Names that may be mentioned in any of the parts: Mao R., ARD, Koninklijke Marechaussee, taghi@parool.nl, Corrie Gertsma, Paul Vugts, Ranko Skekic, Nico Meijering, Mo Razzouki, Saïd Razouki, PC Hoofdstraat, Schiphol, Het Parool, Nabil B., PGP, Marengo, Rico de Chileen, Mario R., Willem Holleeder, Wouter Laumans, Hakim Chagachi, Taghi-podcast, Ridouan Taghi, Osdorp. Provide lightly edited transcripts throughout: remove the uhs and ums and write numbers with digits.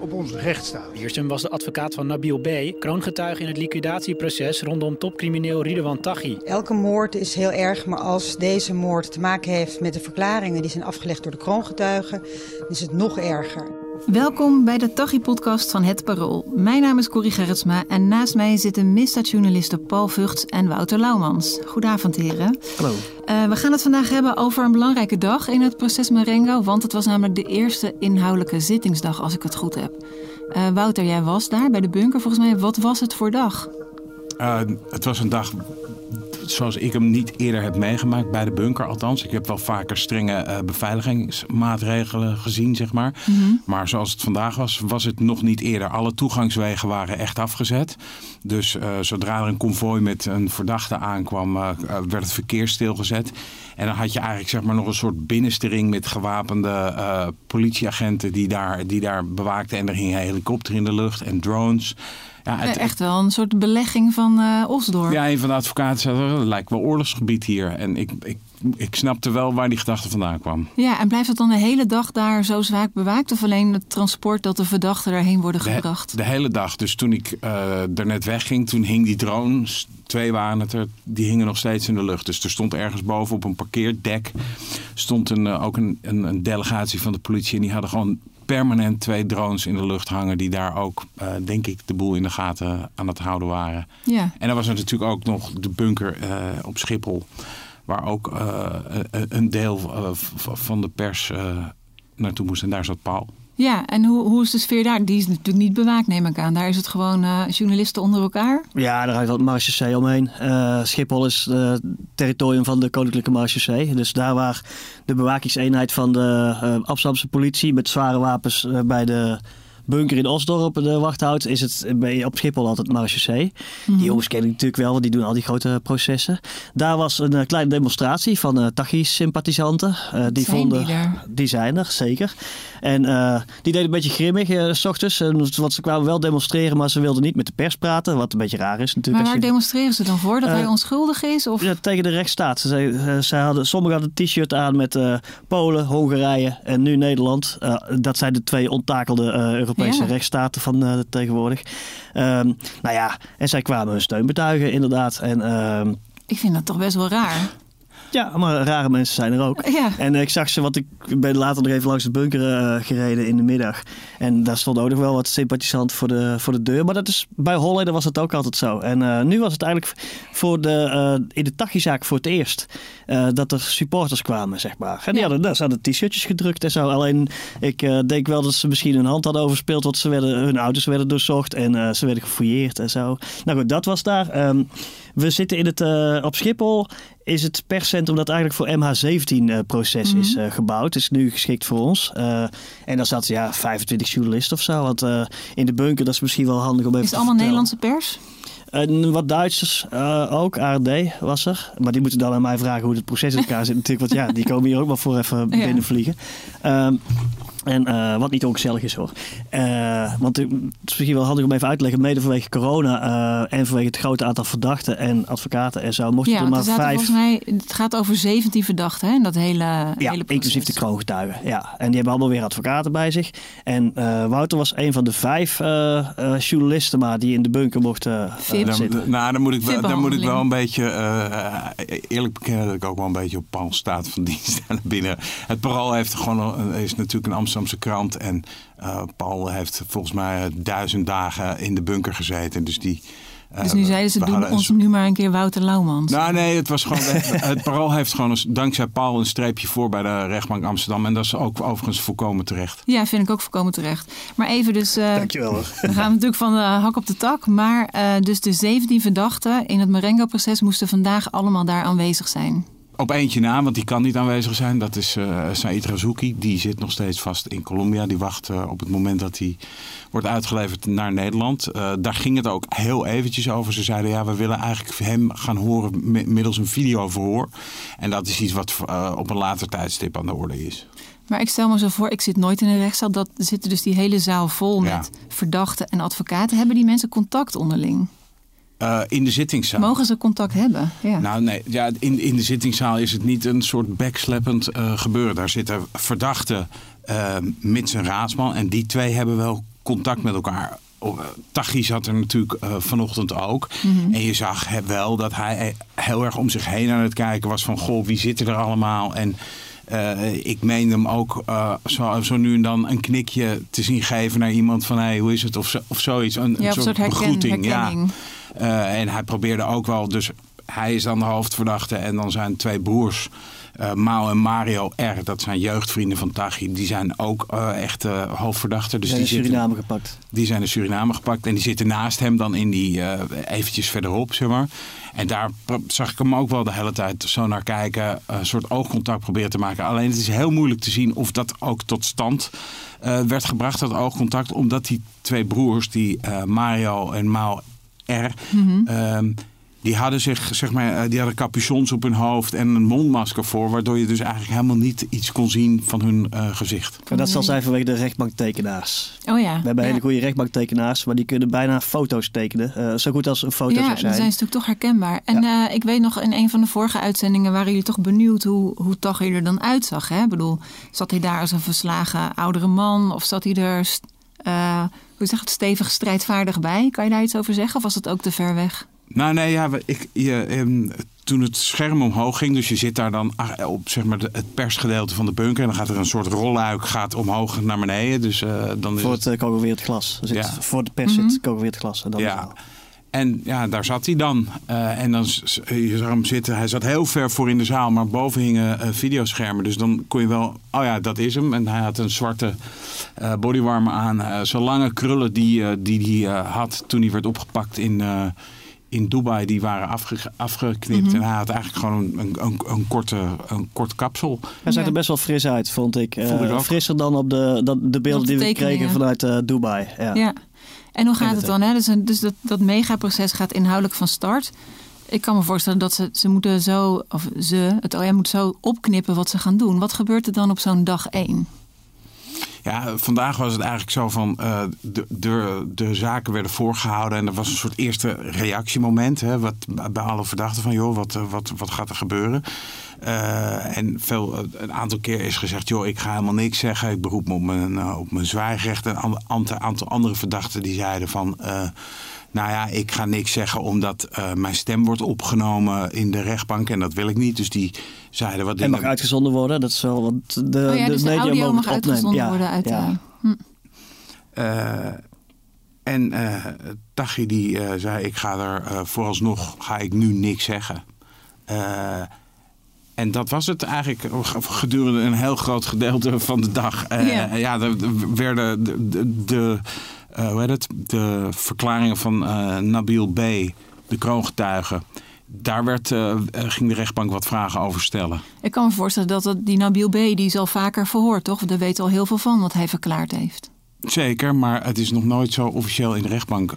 op onze rechtsstaat. Wiersum was de advocaat van Nabil B., kroongetuige in het liquidatieproces rondom topcrimineel Ridouan Taghi. Elke moord is heel erg, maar als deze moord te maken heeft met de verklaringen die zijn afgelegd door de kroongetuigen, is het nog erger. Welkom bij de Taghi-podcast van Het Parool. Mijn naam is Corrie Gertsma en naast mij zitten misdaadjournalisten Paul Vugts en Wouter Laumans. Goedenavond, heren. Hallo. We gaan het vandaag hebben over een belangrijke dag in het proces Marengo, want het was namelijk de eerste inhoudelijke zittingsdag, als ik het goed heb. Wouter, jij was daar bij de bunker volgens mij. Wat was het voor dag? Het was een dag zoals ik hem niet eerder heb meegemaakt, bij de bunker althans. Ik heb wel vaker strenge beveiligingsmaatregelen gezien, zeg maar. Mm-hmm. Maar zoals het vandaag was, was het nog niet eerder. Alle toegangswegen waren echt afgezet. Dus zodra er een konvooi met een verdachte aankwam, werd het verkeer stilgezet. En dan had je eigenlijk zeg maar nog een soort binnenstering met gewapende politieagenten die daar bewaakten. En er ging een helikopter in de lucht en drones. Ja, echt wel een soort belegging van Osdorp. Ja, een van de advocaten zei, dat lijkt wel oorlogsgebied hier. En ik snapte wel waar die gedachte vandaan kwam. Ja, en blijft het dan de hele dag daar zo zwaar bewaakt? Of alleen het transport dat de verdachten daarheen worden gebracht? De hele dag. Dus toen ik er net wegging, toen hing die drone, 2 waren het er, die hingen nog steeds in de lucht. Dus er stond ergens boven op een parkeerdek stond ook een delegatie van de politie. En die hadden gewoon permanent 2 drones in de lucht hangen die daar ook, denk ik, de boel in de gaten aan het houden waren. Ja. En dan was er natuurlijk ook nog de bunker op Schiphol, waar ook een deel van de pers naartoe moest. En daar zat Paul. Ja, en hoe is de sfeer daar? Die is natuurlijk niet bewaakt, neem ik aan. Daar is het gewoon journalisten onder elkaar? Ja, daar hangt wat marechaussee omheen. Schiphol is het territorium van de Koninklijke Marechaussee. Dus daar waar de bewakingseenheid van de Amsterdamse politie met zware wapens bij de bunker in Osdorp de wacht houdt, is het op Schiphol altijd marechaussee. Mm. Die jongens kennen natuurlijk wel, want die doen al die grote processen. Daar was een kleine demonstratie van Taghi-sympathisanten. Die zijn er, zeker. En die deden een beetje grimmig 's ochtends. Want ze kwamen wel demonstreren, maar ze wilden niet met de pers praten. Wat een beetje raar is natuurlijk. Maar waar demonstreren ze dan voor? Dat hij onschuldig is? Of? Ja, tegen de rechtsstaat. Sommigen hadden een t-shirt aan met Polen, Hongarije en nu Nederland. Dat zijn de 2 onttakelde Europese rechtsstaten van tegenwoordig. En zij kwamen hun steun betuigen, inderdaad. En, ik vind dat toch best wel raar. Ja, maar rare mensen zijn er ook. Ja. En ik zag ze, want ik ben later nog even langs de bunker gereden in de middag. En daar stond ook nog wel wat sympathisant voor de deur. Maar dat is, bij Holleeder was dat ook altijd zo. En nu was het eigenlijk in de Taghi-zaak voor het eerst dat er supporters kwamen, zeg maar. En daar hadden t-shirtjes gedrukt en zo. Alleen, ik denk wel dat ze misschien hun hand hadden overspeeld, want hun auto's werden doorzocht en ze werden gefouilleerd en zo. Nou goed, dat was daar. We zitten op Schiphol. Is het perscentrum dat eigenlijk voor MH17-proces is gebouwd. Is nu geschikt voor ons. En daar zaten 25 journalisten of zo. Want in de bunker, dat is misschien wel handig om even te vertellen. Is het allemaal Nederlandse pers? Wat Duitsers ook, ARD was er. Maar die moeten dan aan mij vragen hoe het proces in elkaar zit natuurlijk. Want die komen hier ook wel voor even binnenvliegen. En wat niet ongezellig is hoor. Want het is misschien wel handig om even uit te leggen. Mede vanwege corona en vanwege het grote aantal verdachten en advocaten en zo. Mocht er maar 5... volgens mij, het gaat over 17 verdachten, hè? En dat hele proces. Inclusief de kroongetuigen. Ja. En die hebben allemaal weer advocaten bij zich. En Wouter was een van de 5 journalisten maar die in de bunker mochten zitten. Dan moet ik wel een beetje eerlijk bekennen dat ik ook wel een beetje op Paul staat van dienst binnen. Het Parool is natuurlijk een Amsterdamse krant en Paul heeft volgens mij 1000 dagen in de bunker gezeten. Dus nu zeiden ze, doen ons nu maar een keer Wouter Laumans. Nou nee, het was gewoon het Parool heeft gewoon dankzij Paul een streepje voor bij de rechtbank Amsterdam. En dat is ook overigens volkomen terecht. Ja, vind ik ook volkomen terecht. Maar even dus, dankjewel. Dan gaan we natuurlijk van de hak op de tak. Maar dus de 17 verdachten in het Marengo-proces moesten vandaag allemaal daar aanwezig zijn. Op eentje na, want die kan niet aanwezig zijn. Dat is Saïd Razouki. Die zit nog steeds vast in Colombia. Die wacht op het moment dat hij wordt uitgeleverd naar Nederland. Daar ging het ook heel eventjes over. Ze zeiden, ja, we willen eigenlijk hem gaan horen middels een videoverhoor. En dat is iets wat op een later tijdstip aan de orde is. Maar ik stel me zo voor, ik zit nooit in een rechtszaal. Dat zit dus die hele zaal vol met verdachten en advocaten. Hebben die mensen contact onderling? In de zittingszaal. Mogen ze contact hebben? Ja. Nou, nee, ja, in de zittingszaal is het niet een soort backslappend gebeuren. Daar zitten verdachten mits en raadsman. En die twee hebben wel contact met elkaar. Taghi zat er natuurlijk vanochtend ook. Mm-hmm. En je zag wel dat hij heel erg om zich heen aan het kijken was van... goh, wie zitten er allemaal? En ik meen hem ook zo nu en dan een knikje te zien geven naar iemand van... hey, hoe is het? Of zoiets. Een soort begroeting. Ja. En hij probeerde ook wel, dus hij is dan de hoofdverdachte en dan zijn twee broers, Mao en Mario R., dat zijn jeugdvrienden van Taghi, die zijn ook echte hoofdverdachten. Dus die zijn in Suriname gepakt. Die zijn in Suriname gepakt en die zitten naast hem dan in die, eventjes verderop, zeg maar. En daar zag ik hem ook wel de hele tijd zo naar kijken, een soort oogcontact proberen te maken. Alleen het is heel moeilijk te zien of dat ook tot stand werd gebracht, dat oogcontact, omdat die twee broers, die Mario en Mao R. Mm-hmm. Die hadden zich, zeg maar, die hadden capuchons op hun hoofd en een mondmasker voor, waardoor je dus eigenlijk helemaal niet iets kon zien van hun gezicht. En dat zal zijn vanwege de rechtbanktekenaars. Oh ja. We hebben hele goede rechtbanktekenaars, maar die kunnen bijna foto's tekenen. Zo goed als een foto zou zijn. Ja, die zijn natuurlijk toch herkenbaar. En ik weet nog, in een van de vorige uitzendingen waren jullie toch benieuwd hoe Taghi er dan uitzag. Hè? Ik bedoel, zat hij daar als een verslagen oudere man of zat hij er... hoe zeg het, stevig strijdvaardig bij? Kan je daar iets over zeggen? Of was het ook te ver weg? Nou nee, ja, toen het scherm omhoog ging... dus je zit daar dan op, zeg maar, het persgedeelte van de bunker... en dan gaat er een soort rolluik omhoog naar beneden. Dus, dan voor het geconcurreerd glas. Dus voor de pers zit het geconcurreerd glas. En dan en ja, daar zat hij dan. En dan je zag hem zitten. Hij zat heel ver voor in de zaal, maar boven hingen videoschermen. Dus dan kon je wel, oh ja, dat is hem. En hij had een zwarte bodywarmer aan. Zo'n lange krullen die hij had toen hij werd opgepakt in Dubai, die waren afgeknipt. Mm-hmm. En hij had eigenlijk gewoon een kort kapsel. Hij zag er best wel fris uit, vond ik. Vond ik frisser dan op de beelden die we kregen vanuit Dubai. Ja. En hoe gaat het dan? Hè? Dus dat megaproces gaat inhoudelijk van start. Ik kan me voorstellen dat ze moeten zo, of het OM moet zo opknippen wat ze gaan doen. Wat gebeurt er dan op zo'n dag 1? Ja, vandaag was het eigenlijk zo van de zaken werden voorgehouden en er was een soort eerste reactiemoment. Hè, bij alle verdachten van joh, wat gaat er gebeuren? En een aantal keer is gezegd, joh, ik ga helemaal niks zeggen. Ik beroep me op mijn zwijgrecht. En een aantal andere verdachten die zeiden van... nou ja, ik ga niks zeggen omdat mijn stem wordt opgenomen in de rechtbank. En dat wil ik niet. Dus die zeiden wat... En mag uitgezonden worden. Dat is wel wat de media audio mag uitgezonden worden. En Taghi die zei, ik ga er vooralsnog nu niks zeggen. En dat was het eigenlijk gedurende een heel groot gedeelte van de dag. Werden de verklaringen van Nabil B., de kroongetuige... daar ging de rechtbank wat vragen over stellen. Ik kan me voorstellen dat die Nabil B. die is al vaker verhoord, toch? Daar weet al heel veel van wat hij verklaard heeft. Zeker, maar het is nog nooit zo officieel in de rechtbank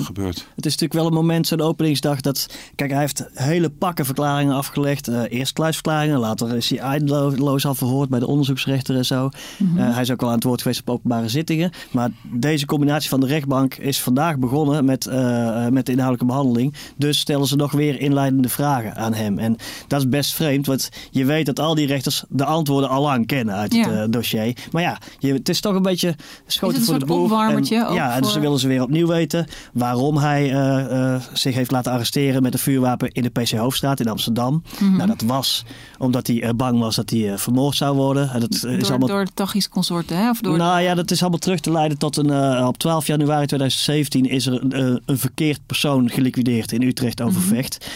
gebeurd. Het is natuurlijk wel een moment, zo'n openingsdag, dat... Kijk, hij heeft hele pakken verklaringen afgelegd. Eerst kluisverklaringen, later is hij eindeloos al verhoord bij de onderzoeksrechter en zo. Mm-hmm. Hij is ook al aan het woord geweest op openbare zittingen. Maar deze combinatie van de rechtbank is vandaag begonnen met de inhoudelijke behandeling. Dus stellen ze nog weer inleidende vragen aan hem. En dat is best vreemd, want je weet dat al die rechters de antwoorden al lang kennen uit het dossier. Maar ja, het is toch een beetje... Is het een soort opwarmertje? Dus dan willen ze weer opnieuw weten waarom hij zich heeft laten arresteren met een vuurwapen in de PC Hoofdstraat in Amsterdam. Mm-hmm. Nou, dat was omdat hij bang was dat hij vermoord zou worden. Door het Taghi's consort, hè? Of door... Nou ja, dat is allemaal terug te leiden tot op 12 januari 2017 is er een verkeerd persoon geliquideerd in Utrecht over Vecht.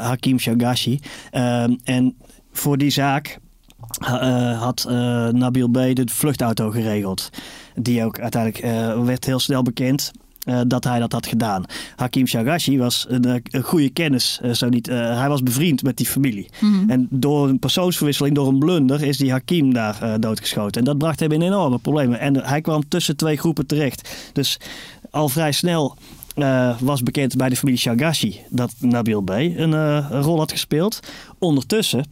Hakim Chagachi. En voor die zaak had Nabil B. de vluchtauto geregeld. Die ook uiteindelijk werd heel snel bekend. dat hij dat had gedaan. Hakim Chagachi was een goede kennis, zo niet. Hij was bevriend met die familie. Mm-hmm. En door een persoonsverwisseling, door een blunder, is die Hakim daar doodgeschoten. En dat bracht hem in enorme problemen. En hij kwam tussen twee groepen terecht. Dus al vrij snel was bekend bij de familie Chagachi dat Nabil B. een rol had gespeeld. Ondertussen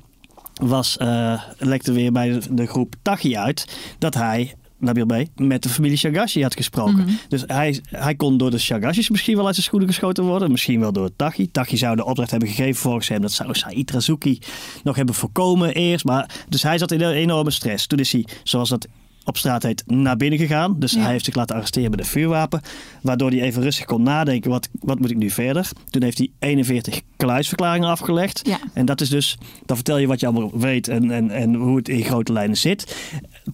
lekte weer bij de groep Taghi uit dat hij, Nabil B., met de familie Chagachi had gesproken. Mm-hmm. Dus hij kon door de Chagachis misschien wel uit zijn schoenen geschoten worden. Misschien wel door Taghi. Taghi zou de opdracht hebben gegeven volgens hem. Dat zou Saïd Razouki nog hebben voorkomen eerst. Maar, dus hij zat in een enorme stress. Toen is hij, zoals dat op straat heet, naar binnen gegaan. Dus hij heeft zich laten arresteren met een vuurwapen. Waardoor hij even rustig kon nadenken, wat moet ik nu verder? Toen heeft hij 41 kluisverklaringen afgelegd. Ja. En dat is dus, dan vertel je wat je allemaal weet en hoe het in grote lijnen zit.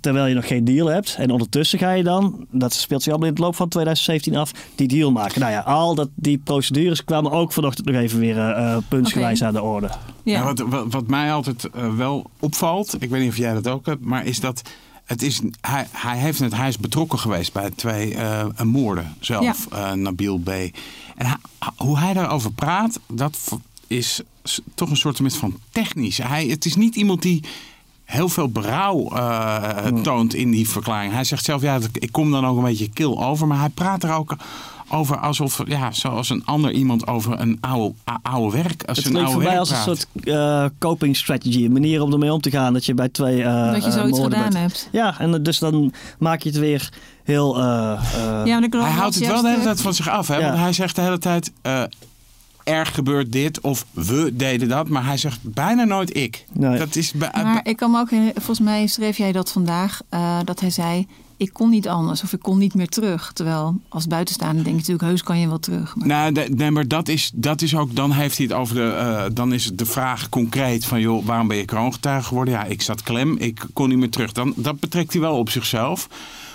Terwijl je nog geen deal hebt. En ondertussen ga je dan, dat speelt zich allemaal in het loop van 2017 af, die deal maken. Nou ja, die procedures kwamen ook vanochtend nog even weer puntsgewijs aan de orde. Ja. Ja, wat mij altijd wel opvalt, ik weet niet of jij dat ook hebt, maar is dat hij is betrokken geweest bij twee moorden zelf, Nabil B. En hoe hij daarover praat, dat is toch een soort van technisch. Het is niet iemand die heel veel berouw toont in die verklaring. Hij zegt zelf, ik kom dan ook een beetje kil over. Maar hij praat er ook over alsof, zoals een ander iemand over een oude werk praat. Het klinkt voor mij als een soort coping strategy. Een manier om ermee om te gaan. Dat je bij twee dat je zoiets gedaan hebt. Ja, en dus dan maak je het weer heel hij houdt het wel de hele tijd van zich af. Hè? Ja. Want hij zegt de hele tijd, er gebeurt dit of we deden dat. Maar hij zegt bijna nooit ik. Nee. Dat is maar ik kan me ook, volgens mij schreef jij dat vandaag, dat hij zei, ik kon niet anders of ik kon niet meer terug. Terwijl als buitenstaander denk je natuurlijk, heus kan je wel terug. Maar maar dat is ook, dan heeft hij het over dan is het de vraag concreet van, joh, waarom ben je kroongetuige geworden? Ja, ik zat klem, ik kon niet meer terug. Dat betrekt hij wel op zichzelf.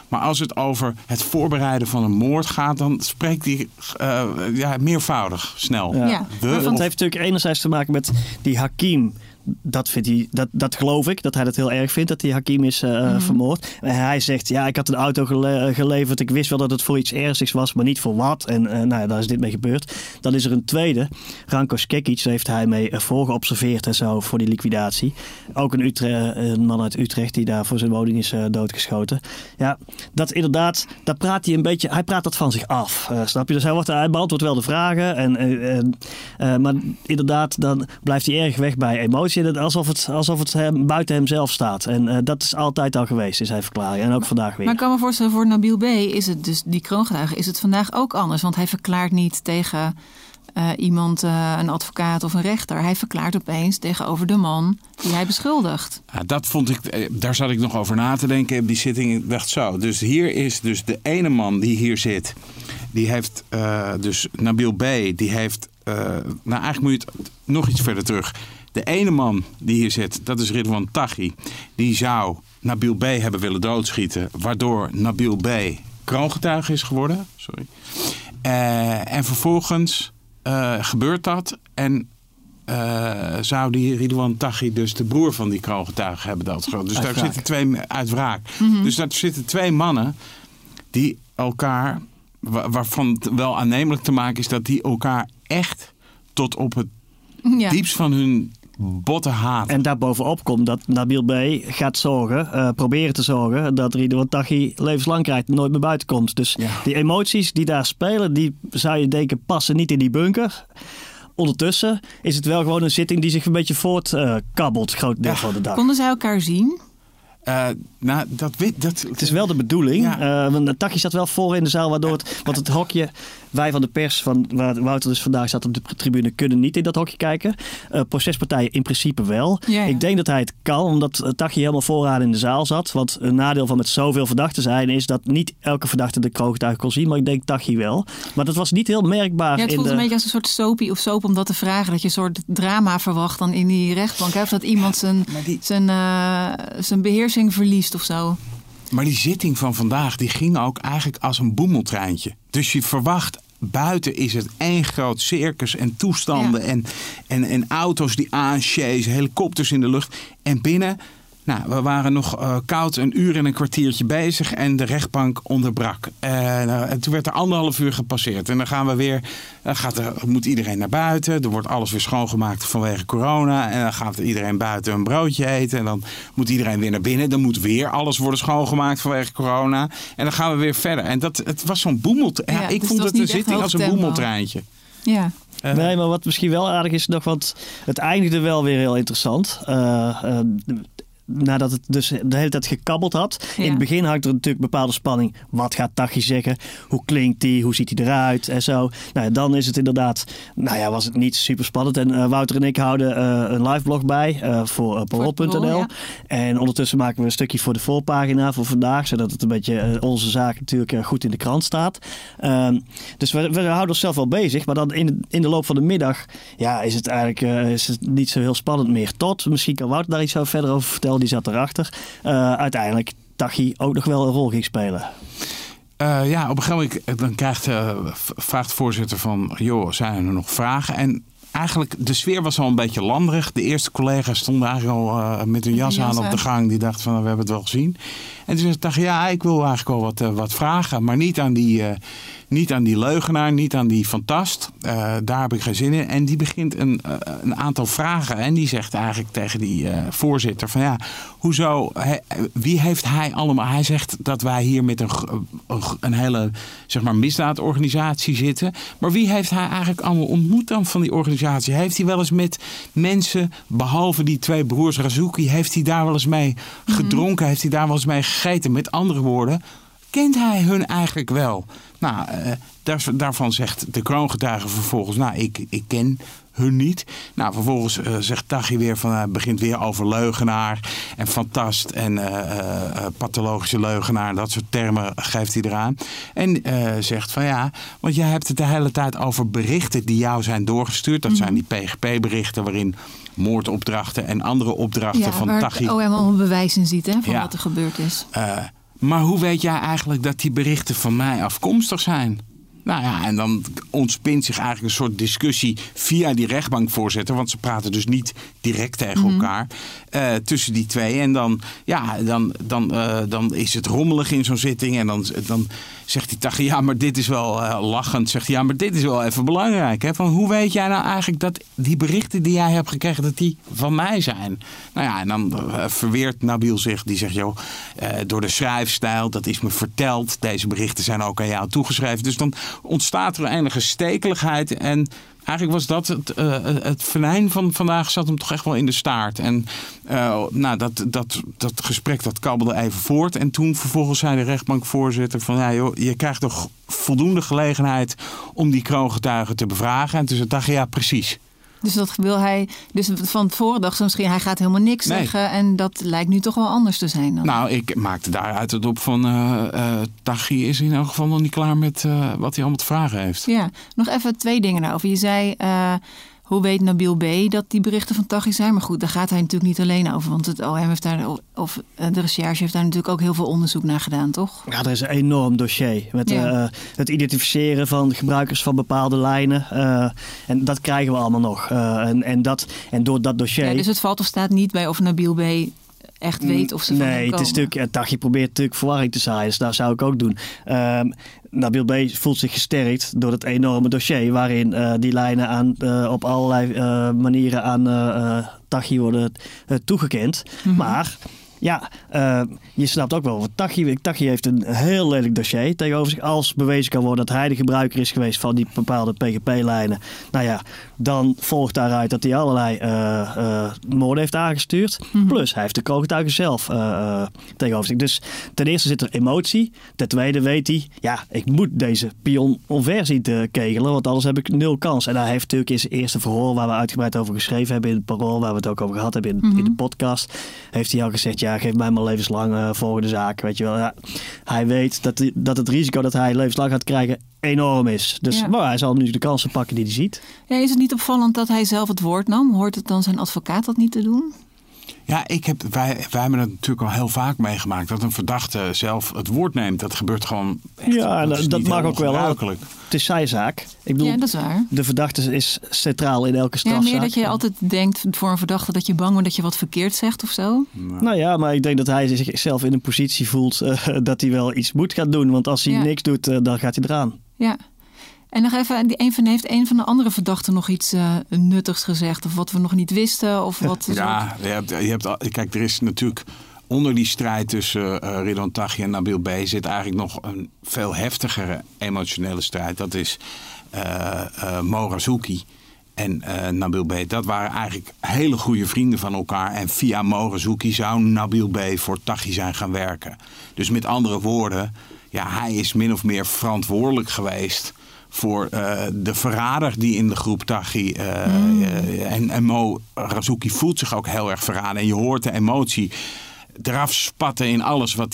Maar als het over het voorbereiden van een moord gaat, dan spreekt hij meervoudig snel. Ja. Ja. Want het heeft natuurlijk enerzijds te maken met die Hakim. Dat vindt hij, dat geloof ik, dat hij dat heel erg vindt, dat die Hakim is vermoord. En hij zegt, ik had een auto geleverd. Ik wist wel dat het voor iets ernstigs was, maar niet voor wat. En daar is dit mee gebeurd. Dan is er een tweede. Ranko Skekic, daar heeft hij mee voorgeobserveerd en zo voor die liquidatie. Ook een man uit Utrecht die daar voor zijn woning is doodgeschoten. Ja, dat inderdaad, daar praat hij een beetje, hij praat dat van zich af. Snap je? Dus hij beantwoordt wel de vragen. Maar inderdaad, dan blijft hij erg weg bij emoties. Alsof het hem, buiten hemzelf staat. En dat is altijd al geweest, is hij verklaring. En ook vandaag weer. Maar ik kan me voorstellen, voor Nabil B. is het dus, die kroongetuige, is het vandaag ook anders. Want hij verklaart niet tegen iemand, een advocaat of een rechter. Hij verklaart opeens tegenover de man die hij beschuldigt. Ja, dat vond ik, daar zat ik nog over na te denken op die zitting. Ik dacht zo, dus hier is dus de ene man die hier zit. Die heeft dus Nabil B. Die heeft, eigenlijk moet je het nog iets verder terug. De ene man die hier zit, dat is Ridouan Taghi. Die zou Nabil B. hebben willen doodschieten, waardoor Nabil B. kroongetuige is geworden. Sorry. En vervolgens gebeurt dat. En zou die Ridouan Taghi dus de broer van die kroongetuige hebben doodgeschoten. Dus daar zitten twee uit wraak. Mm-hmm. Dus daar zitten twee mannen die elkaar, waarvan het wel aannemelijk te maken is dat die elkaar echt tot op het diepst van hun botten haat. En daarbovenop komt dat Nabil B. gaat zorgen, proberen te zorgen dat Ridouan Taghi levenslang krijgt en nooit meer buiten komt. Dus die emoties die daar spelen, die zou je denken passen niet in die bunker. Ondertussen is het wel gewoon een zitting die zich een beetje voortkabbelt, groot deel van de dag. Konden zij elkaar zien? Het is wel de bedoeling. Ja. Want Taghi zat wel voor in de zaal, waardoor want het hokje, wij van de pers, waar Wouter dus vandaag zat op de tribune, kunnen niet in dat hokje kijken. Procespartijen in principe wel. Ja. Ik denk dat hij het kan, omdat Taghi helemaal vooraan in de zaal zat. Want een nadeel van met zoveel verdachten zijn is dat niet elke verdachte de kroongetuige kon zien. Maar ik denk Taghi wel. Maar dat was niet heel merkbaar. Ja, het voelt een beetje als een soort soapie of soap om dat te vragen. Dat je een soort drama verwacht dan in die rechtbank. Of dat iemand zijn beheers verliest of zo. Maar die zitting van vandaag, die ging ook eigenlijk als een boemeltreintje. Dus je verwacht, buiten is het één groot circus en toestanden en auto's die aansjezen, helikopters in de lucht. En binnen Nou, we waren nog koud een uur en een kwartiertje bezig en de rechtbank onderbrak. En toen werd er 1,5 uur gepasseerd. En dan gaan we weer, moet iedereen naar buiten. Er wordt alles weer schoongemaakt vanwege corona. En dan gaat iedereen buiten een broodje eten. En dan moet iedereen weer naar binnen. Dan moet weer alles worden schoongemaakt vanwege corona. En dan gaan we weer verder. En het was zo'n boemeltrein. Ja, ik vond het een zitting als een boemeltreintje. Ja. Nee, maar wat misschien wel aardig is nog, want het eindigde wel weer heel interessant. Nadat het dus de hele tijd gekabbeld had. Ja. In het begin hangt er natuurlijk bepaalde spanning. Wat gaat Taghi zeggen? Hoe klinkt hij? Hoe ziet hij eruit? En zo. Nou ja, dan is het inderdaad... Nou ja, was het niet super spannend. En Wouter en ik houden een liveblog bij voor parool.nl. Ja. En ondertussen maken we een stukje voor de voorpagina voor vandaag. Zodat het een beetje onze zaak natuurlijk goed in de krant staat. Dus we houden onszelf wel bezig. Maar dan in de loop van de middag is het eigenlijk niet zo heel spannend meer. Tot, misschien kan Wouter daar iets verder over vertellen. Die zat erachter. Uiteindelijk Taghi ook nog wel een rol ging spelen. Op een gegeven moment dan vraagt de voorzitter van... joh, zijn er nog vragen? En eigenlijk, de sfeer was al een beetje landerig. De eerste collega's stonden eigenlijk al met hun jas aan op de gang. Die dachten van, we hebben het wel gezien. En toen zei Taghi, ik wil eigenlijk wel wat vragen. Maar niet aan die leugenaar, niet aan die fantast. Daar heb ik geen zin in. En die begint een aantal vragen. En die zegt eigenlijk tegen die voorzitter van hoezo? Wie heeft hij allemaal? Hij zegt dat wij hier met een hele misdaadorganisatie zitten. Maar wie heeft hij eigenlijk allemaal ontmoet dan van die organisatie? Heeft hij wel eens met mensen, behalve die twee broers Razouki, heeft hij daar wel eens mee gedronken? Mm-hmm. Heeft hij daar wel eens mee gegeten? Met andere woorden, kent hij hun eigenlijk wel? Nou, daarvan zegt de kroongetuige vervolgens... ik ken hun niet. Nou, vervolgens zegt Taghi weer van... begint weer over leugenaar en fantast en pathologische leugenaar. Dat soort termen geeft hij eraan. En zegt van want jij hebt het de hele tijd over berichten die jou zijn doorgestuurd. Dat zijn die PGP-berichten waarin moordopdrachten en andere opdrachten van Taghi... waar het OM al bewijs in ziet van wat er gebeurd is. Maar hoe weet jij eigenlijk dat die berichten van mij afkomstig zijn? Nou ja, en dan ontspint zich eigenlijk een soort discussie via die rechtbankvoorzitter. Want ze praten dus niet direct tegen elkaar tussen die twee. En dan is het rommelig in zo'n zitting. En dan zegt die Taghi, maar dit is wel lachend. Zegt hij, maar dit is wel even belangrijk. Hè? Van, hoe weet jij nou eigenlijk dat die berichten die jij hebt gekregen, dat die van mij zijn? Nou ja, en dan verweert Nabil zich. Die zegt, door de schrijfstijl, dat is me verteld. Deze berichten zijn ook aan jou toegeschreven. Dus dan ontstaat er een enige stekeligheid. En eigenlijk was dat het venijn van vandaag zat hem toch echt wel in de staart. En dat gesprek dat kabbelde even voort. En toen vervolgens zei de rechtbankvoorzitter van... je krijgt toch voldoende gelegenheid om die kroongetuigen te bevragen. En toen dacht ik, precies. Dus dat wil hij. Dus van tevoren dacht ze misschien, hij gaat helemaal niks zeggen. En dat lijkt nu toch wel anders te zijn dan. Nou, ik maakte daaruit het op van Taghi is in elk geval nog niet klaar met wat hij allemaal te vragen heeft. Ja, nog even 2 dingen daarover. Je zei, hoe weet Nabil B. dat die berichten van Taghi zijn? Maar goed, daar gaat hij natuurlijk niet alleen over. Want het OM heeft daar, of de recherche heeft daar natuurlijk ook heel veel onderzoek naar gedaan, toch? Ja, er is een enorm dossier. Met het identificeren van gebruikers van bepaalde lijnen. En dat krijgen we allemaal nog. En door dat dossier... Ja, dus het valt of staat niet bij of Nabil B. echt weet of ze van hem komen. Het is natuurlijk... Taghi probeert natuurlijk verwarring te zaaien. Dus dat zou ik ook doen. Nabil B. voelt zich gesterkt door het enorme dossier... waarin die lijnen op allerlei manieren aan Taghi worden toegekend. Mm-hmm. Maar... je snapt ook wel wat Taghi heeft een heel lelijk dossier tegenover zich. Als bewezen kan worden dat hij de gebruiker is geweest van die bepaalde PGP-lijnen. Nou ja, dan volgt daaruit dat hij allerlei moorden heeft aangestuurd. Mm-hmm. Plus, hij heeft de kroongetuigen zelf tegenover zich. Dus ten eerste zit er emotie. Ten tweede weet hij, ik moet deze pion omver zien te kegelen. Want anders heb ik 0 kans. En hij heeft natuurlijk in zijn eerste verhoor, waar we uitgebreid over geschreven hebben in het Parool. Waar we het ook over gehad hebben in de podcast. Heeft hij al gezegd, geef mij maar levenslang volgende zaak. Weet je wel. Ja, hij weet dat het risico dat hij levenslang gaat krijgen enorm is. Dus hij zal nu de kansen pakken die hij ziet. Ja, is het niet opvallend dat hij zelf het woord nam? Hoort het dan zijn advocaat dat niet te doen? Ja, wij hebben het natuurlijk al heel vaak meegemaakt dat een verdachte zelf het woord neemt. Dat gebeurt gewoon echt. Ja, dat mag ook wel. Het is zijzaak. Ik bedoel, ja, dat is waar. De verdachte is centraal in elke strafzaak. Ja, meer dat je altijd denkt voor een verdachte dat je bang bent dat je wat verkeerd zegt of zo. Nou, maar ik denk dat hij zichzelf in een positie voelt dat hij wel iets moet gaan doen. Want als hij niks doet, dan gaat hij eraan. Ja. En nog even, heeft een van de andere verdachten nog iets nuttigs gezegd? Of wat we nog niet wisten? Of wat? Ja, kijk, er is natuurlijk onder die strijd tussen Ridouan Taghi en Nabil B. zit eigenlijk nog een veel heftigere emotionele strijd. Dat is Mo Razzouki en Nabil B. Dat waren eigenlijk hele goede vrienden van elkaar. En via Mo Razzouki zou Nabil B. voor Taghi zijn gaan werken. Dus met andere woorden, ja, hij is min of meer verantwoordelijk geweest voor de verrader die in de groep Taghi en Mo Razzouki voelt zich ook heel erg verraden. En je hoort de emotie eraf spatten in alles wat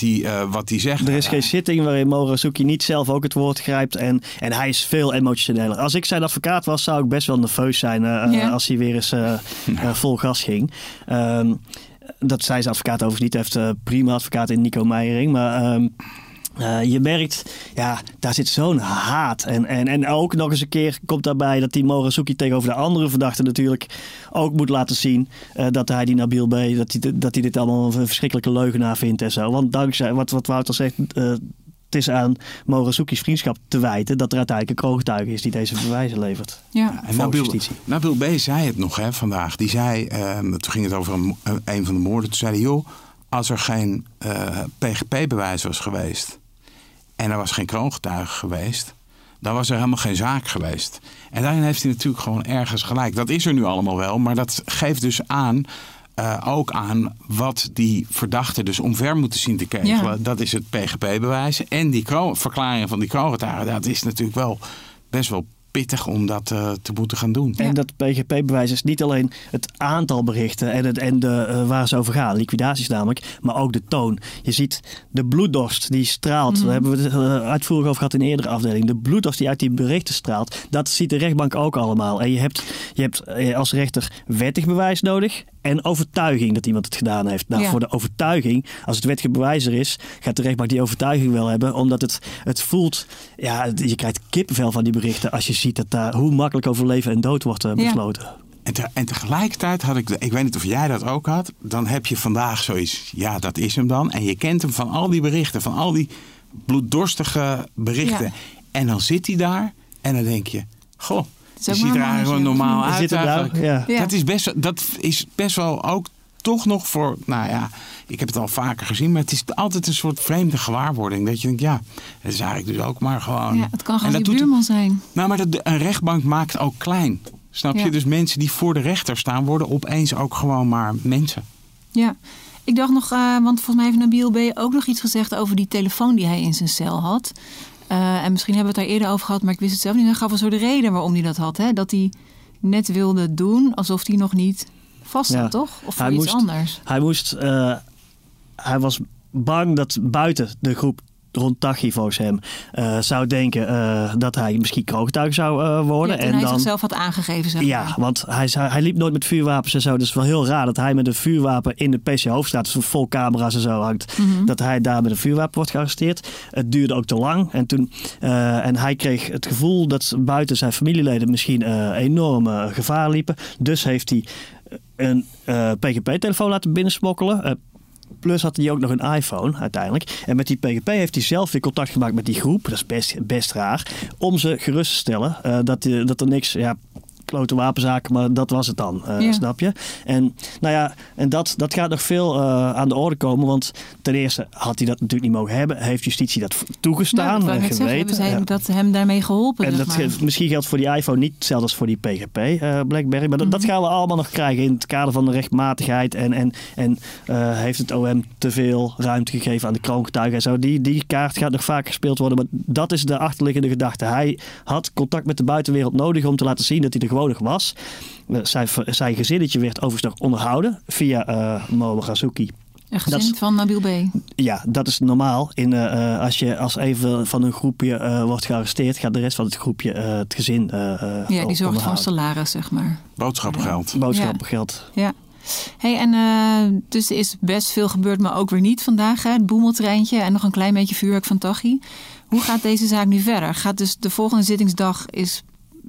hij zegt. Er is geen zitting waarin Mo Razzouki niet zelf ook het woord grijpt. En hij is veel emotioneler. Als ik zijn advocaat was, zou ik best wel nerveus zijn als hij weer eens vol gas ging. Dat zei zijn advocaat overigens niet. Hij heeft een prima advocaat in Nico Meijering. Maar je merkt, ja, daar zit zo'n haat. En ook nog eens een keer komt daarbij dat die Mo Razzouki tegenover de andere verdachten natuurlijk ook moet laten zien dat hij die Nabil B., dat hij dit allemaal een verschrikkelijke leugenaar vindt en zo. Want dankzij wat Wouter zegt, het is aan Mo Razzouki's vriendschap te wijten dat er uiteindelijk een kroongetuige is die deze bewijzen levert. Ja. En Nabil B. zei het nog vandaag. Die zei, toen ging het over een van de moorden, toen zei hij, joh, als er geen PGP-bewijs was geweest en er was geen kroongetuige geweest, dan was er helemaal geen zaak geweest. En daarin heeft hij natuurlijk gewoon ergens gelijk. Dat is er nu allemaal wel, maar dat geeft dus aan, ook aan wat die verdachten dus omver moeten zien te kegelen. Ja. Dat is het PGP-bewijs en die verklaring van die kroongetuigen. Dat is natuurlijk wel best wel pittig om dat te moeten gaan doen. Ja. En dat PGP-bewijs is niet alleen het aantal berichten en waar ze over gaan, liquidaties namelijk, maar ook de toon. Je ziet de bloeddorst die straalt. Daar hebben we het uitvoerig over gehad in een eerdere afdeling. De bloeddorst die uit die berichten straalt, dat ziet de rechtbank ook allemaal. En je hebt als rechter wettig bewijs nodig en overtuiging dat iemand het gedaan heeft. Nou, voor de overtuiging, als het wettige bewijs er is, gaat de rechtbank die overtuiging wel hebben, omdat het voelt, ja, je krijgt kippenvel van die berichten als je ziet dat daar hoe makkelijk over leven en dood wordt besloten. Ja. En tegelijkertijd had ik weet niet of jij dat ook had, dan heb je vandaag zoiets, ja, dat is hem dan. En je kent hem van al die berichten, van al die bloeddorstige berichten. Ja. En dan zit hij daar en dan denk je, goh, je ziet er eigenlijk wel normaal uit. Dat is best wel ook toch nog voor, nou ja, ik heb het al vaker gezien, maar het is altijd een soort vreemde gewaarwording. Dat je denkt, ja, het is eigenlijk dus ook maar gewoon. Ja, het kan gewoon die buurman zijn. Nou, maar een rechtbank maakt ook klein. Snap je? Dus mensen die voor de rechter staan, worden opeens ook gewoon maar mensen. Ja, ik dacht nog, want volgens mij heeft Nabil B. ook nog iets gezegd over die telefoon die hij in zijn cel had. En misschien hebben we het daar eerder over gehad, maar ik wist het zelf niet. Hij gaf een soort reden waarom hij dat had. Hè? Dat hij net wilde doen alsof hij nog niet vast zat, toch? Of voor iets anders. Hij was bang dat buiten de groep rond Taghi volgens hem zou denken dat hij misschien kroongetuige zou worden. Ja, en hij zichzelf had aangegeven. Zeg maar. Ja, want hij liep nooit met vuurwapens en zo. Dus wel heel raar dat hij met een vuurwapen in de PC Hoofdstraat, dus vol camera's en zo hangt, dat hij daar met een vuurwapen wordt gearresteerd. Het duurde ook te lang. En toen hij kreeg het gevoel dat buiten zijn familieleden misschien enorme gevaar liepen. Dus heeft hij een PGP-telefoon laten binnensmokkelen. Plus had hij ook nog een iPhone uiteindelijk. En met die PGP heeft hij zelf weer contact gemaakt met die groep. Dat is best raar. Om ze gerust te stellen dat er niks, ja, klote wapenzaken, maar dat was het dan. Snap je? En nou ja, en dat gaat nog veel aan de orde komen. Want ten eerste had hij dat natuurlijk niet mogen hebben. Heeft justitie dat toegestaan? Nou, dat geweten. Hebben dat hem daarmee geholpen? En dat misschien geldt voor die iPhone niet hetzelfde als voor die PGP, Blackberry. Maar dat gaan we allemaal nog krijgen in het kader van de rechtmatigheid. En heeft het OM te veel ruimte gegeven aan de kroongetuigen en zo. Die kaart gaat nog vaak gespeeld worden. Maar dat is de achterliggende gedachte. Hij had contact met de buitenwereld nodig om te laten zien dat hij er nodig was. Zijn gezinnetje werd overigens nog onderhouden via Mo Razzouki. Een gezin van Nabil B. Ja, dat is normaal. Als even van een groepje wordt gearresteerd, gaat de rest van het groepje het gezin onderhouden. Die zorgt van salaris, zeg maar. Boodschappengeld. Ja. Hey, en dus er is best veel gebeurd, maar ook weer niet vandaag. Hè? Het boemeltreintje en nog een klein beetje vuurwerk van Taghi. Hoe gaat deze zaak nu verder? Gaat dus de volgende zittingsdag is...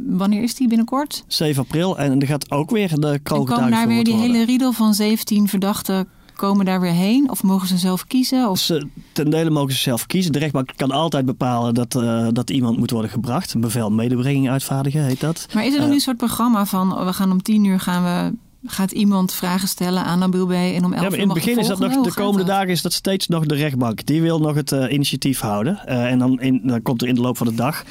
Wanneer is die binnenkort? 7 april. En er gaat ook weer de krook daar weer worden. Die hele riedel van 17 verdachten... Komen daar weer heen? Of mogen ze zelf kiezen? Of... Ten dele mogen ze zelf kiezen. De rechtbank kan altijd bepalen dat iemand moet worden gebracht. Een bevel medebrenging uitvaardigen heet dat. Maar is er nu een soort programma van... We gaan om 10:00 gaat iemand vragen stellen aan Nabil B. en om 11:00 mag in het begin is dat nog, de komende dagen is dat steeds nog de rechtbank. Die wil nog het initiatief houden. En dan komt er in de loop van de dag...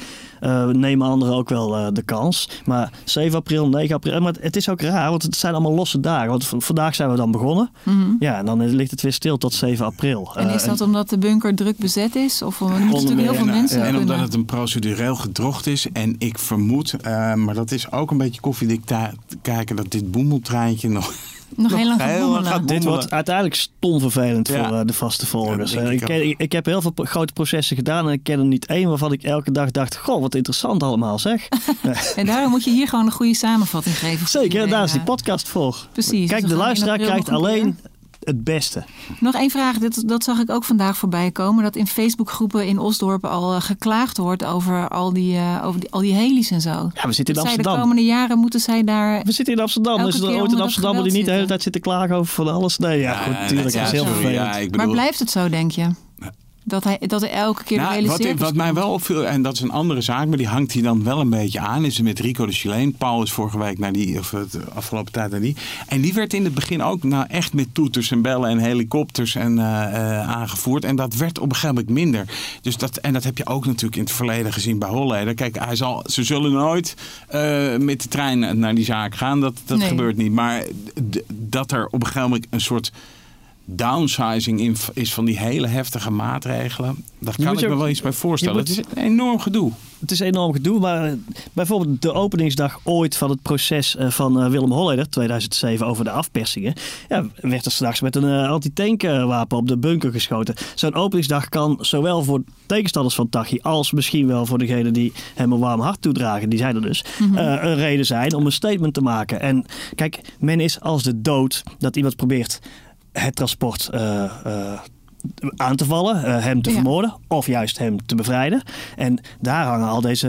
nemen anderen ook wel de kans. Maar 7 april, 9 april... Maar het is ook raar, want het zijn allemaal losse dagen. Want vandaag zijn we dan begonnen. Mm-hmm. Ja, en dan ligt het weer stil tot 7 april. En is dat omdat de bunker druk bezet is? Of er moeten natuurlijk heel veel mensen en omdat het een procedureel gedrocht is. En ik vermoed, maar dat is ook een beetje koffiedik kijken... dat dit boemeltreintje nog heel lang gaat boemelen. Dit wordt uiteindelijk stomvervelend voor de vaste volgers. Ja, ik heb heel veel grote processen gedaan... en ik ken er niet één waarvan ik elke dag dacht... Goh, wat interessant allemaal, zeg. En daarom moet je hier gewoon een goede samenvatting geven. Zeker, en daar is die podcast voor. Precies. Kijk, de luisteraar krijgt alleen het beste. Nog één vraag, dat zag ik ook vandaag voorbij komen... dat in Facebookgroepen in Osdorp al geklaagd wordt... over al die heli's en zo. Ja, we zitten in Amsterdam. De komende jaren moeten zij daar... We zitten in Amsterdam. Is er ooit een Amsterdammer die niet de hele tijd zit te klagen over van alles? Nee, ja, goed, natuurlijk. Dat is heel vervelend. Ja, maar blijft het zo, denk je? Dat hij elke keer realiseert. Wat mij wel opviel, en dat is een andere zaak... maar die hangt hij dan wel een beetje aan... is met Rico de Chileen. Paul is vorige week de afgelopen tijd naar die. En die werd in het begin ook echt met toeters en bellen... en helikopters en aangevoerd. En dat werd op een gegeven moment minder. Dus dat heb je ook natuurlijk in het verleden gezien bij Holleeder. Kijk, ze zullen nooit met de trein naar die zaak gaan. Dat gebeurt niet. Maar dat er op een gegeven moment een soort... downsizing is van die hele heftige maatregelen. Daar kan ik me wel iets bij voorstellen. Het is enorm gedoe. Het is enorm gedoe, maar bijvoorbeeld de openingsdag ooit van het proces van Willem Holleeder, 2007, over de afpersingen. Ja, werd er s'nachts met een anti-tankwapen op de bunker geschoten. Zo'n openingsdag kan zowel voor tegenstanders van Taghi als misschien wel voor degenen die hem een warm hart toedragen, die zijn er dus, een reden zijn om een statement te maken. En kijk, men is als de dood dat iemand probeert het transport aan te vallen, hem te vermoorden of juist hem te bevrijden. En daar hangen al deze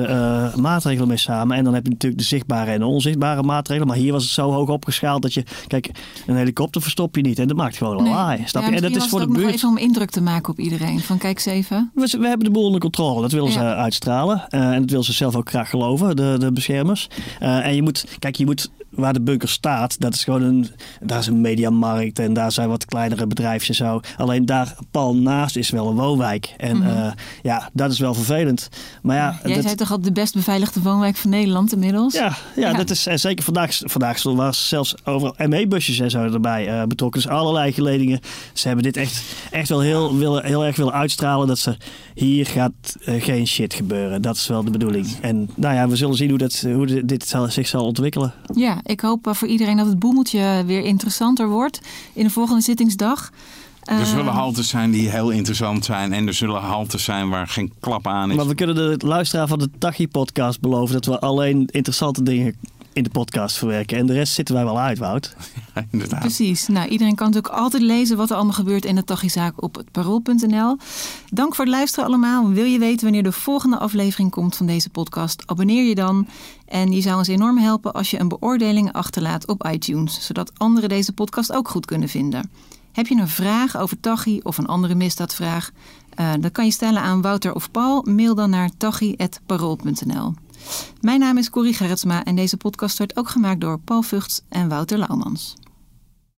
maatregelen mee samen. En dan heb je natuurlijk de zichtbare en de onzichtbare maatregelen. Maar hier was het zo hoog opgeschaald dat je... Kijk, een helikopter verstop je niet en dat maakt gewoon lawaai. Snap je? En dat is voor de buurt. Nog even om indruk te maken op iedereen. Van kijk eens even. We hebben de boel onder controle. Dat willen ze uitstralen. En dat willen ze zelf ook graag geloven, de beschermers. En je moet... Waar de bunker staat, dat is gewoon daar is een mediamarkt en daar zijn wat kleinere bedrijfjes zo. Alleen daar, pal naast, is wel een woonwijk. En dat is wel vervelend. Maar jij zei toch al de best beveiligde woonwijk van Nederland inmiddels? Ja. Dat is en zeker vandaag was zelfs overal ME-busjes en zo erbij betrokken. Dus allerlei geledingen. Ze hebben dit echt wel heel erg willen uitstralen dat ze hier gaat geen shit gebeuren. Dat is wel de bedoeling. En we zullen zien hoe dit zich zal ontwikkelen. Ja. Ik hoop voor iedereen dat het boemeltje weer interessanter wordt in de volgende zittingsdag. Er zullen haltes zijn die heel interessant zijn. En er zullen haltes zijn waar geen klap aan is. Maar we kunnen de luisteraar van de Taghi-podcast beloven dat we alleen interessante dingen in de podcast verwerken. En de rest zitten wij wel uit, Wout. Ja, inderdaad. Precies. Iedereen kan natuurlijk altijd lezen wat er allemaal gebeurt in de Taghi-zaak op het parool.nl. Dank voor het luisteren allemaal. Wil je weten wanneer de volgende aflevering komt van deze podcast? Abonneer je dan. En je zou ons enorm helpen als je een beoordeling achterlaat op iTunes. Zodat anderen deze podcast ook goed kunnen vinden. Heb je een vraag over Taghi of een andere misdaadvraag? Dan kan je stellen aan Wouter of Paul. Mail dan naar taghi@parool.nl. Mijn naam is Corrie Gertsma en deze podcast werd ook gemaakt door Paul Vugts en Wouter Laumans.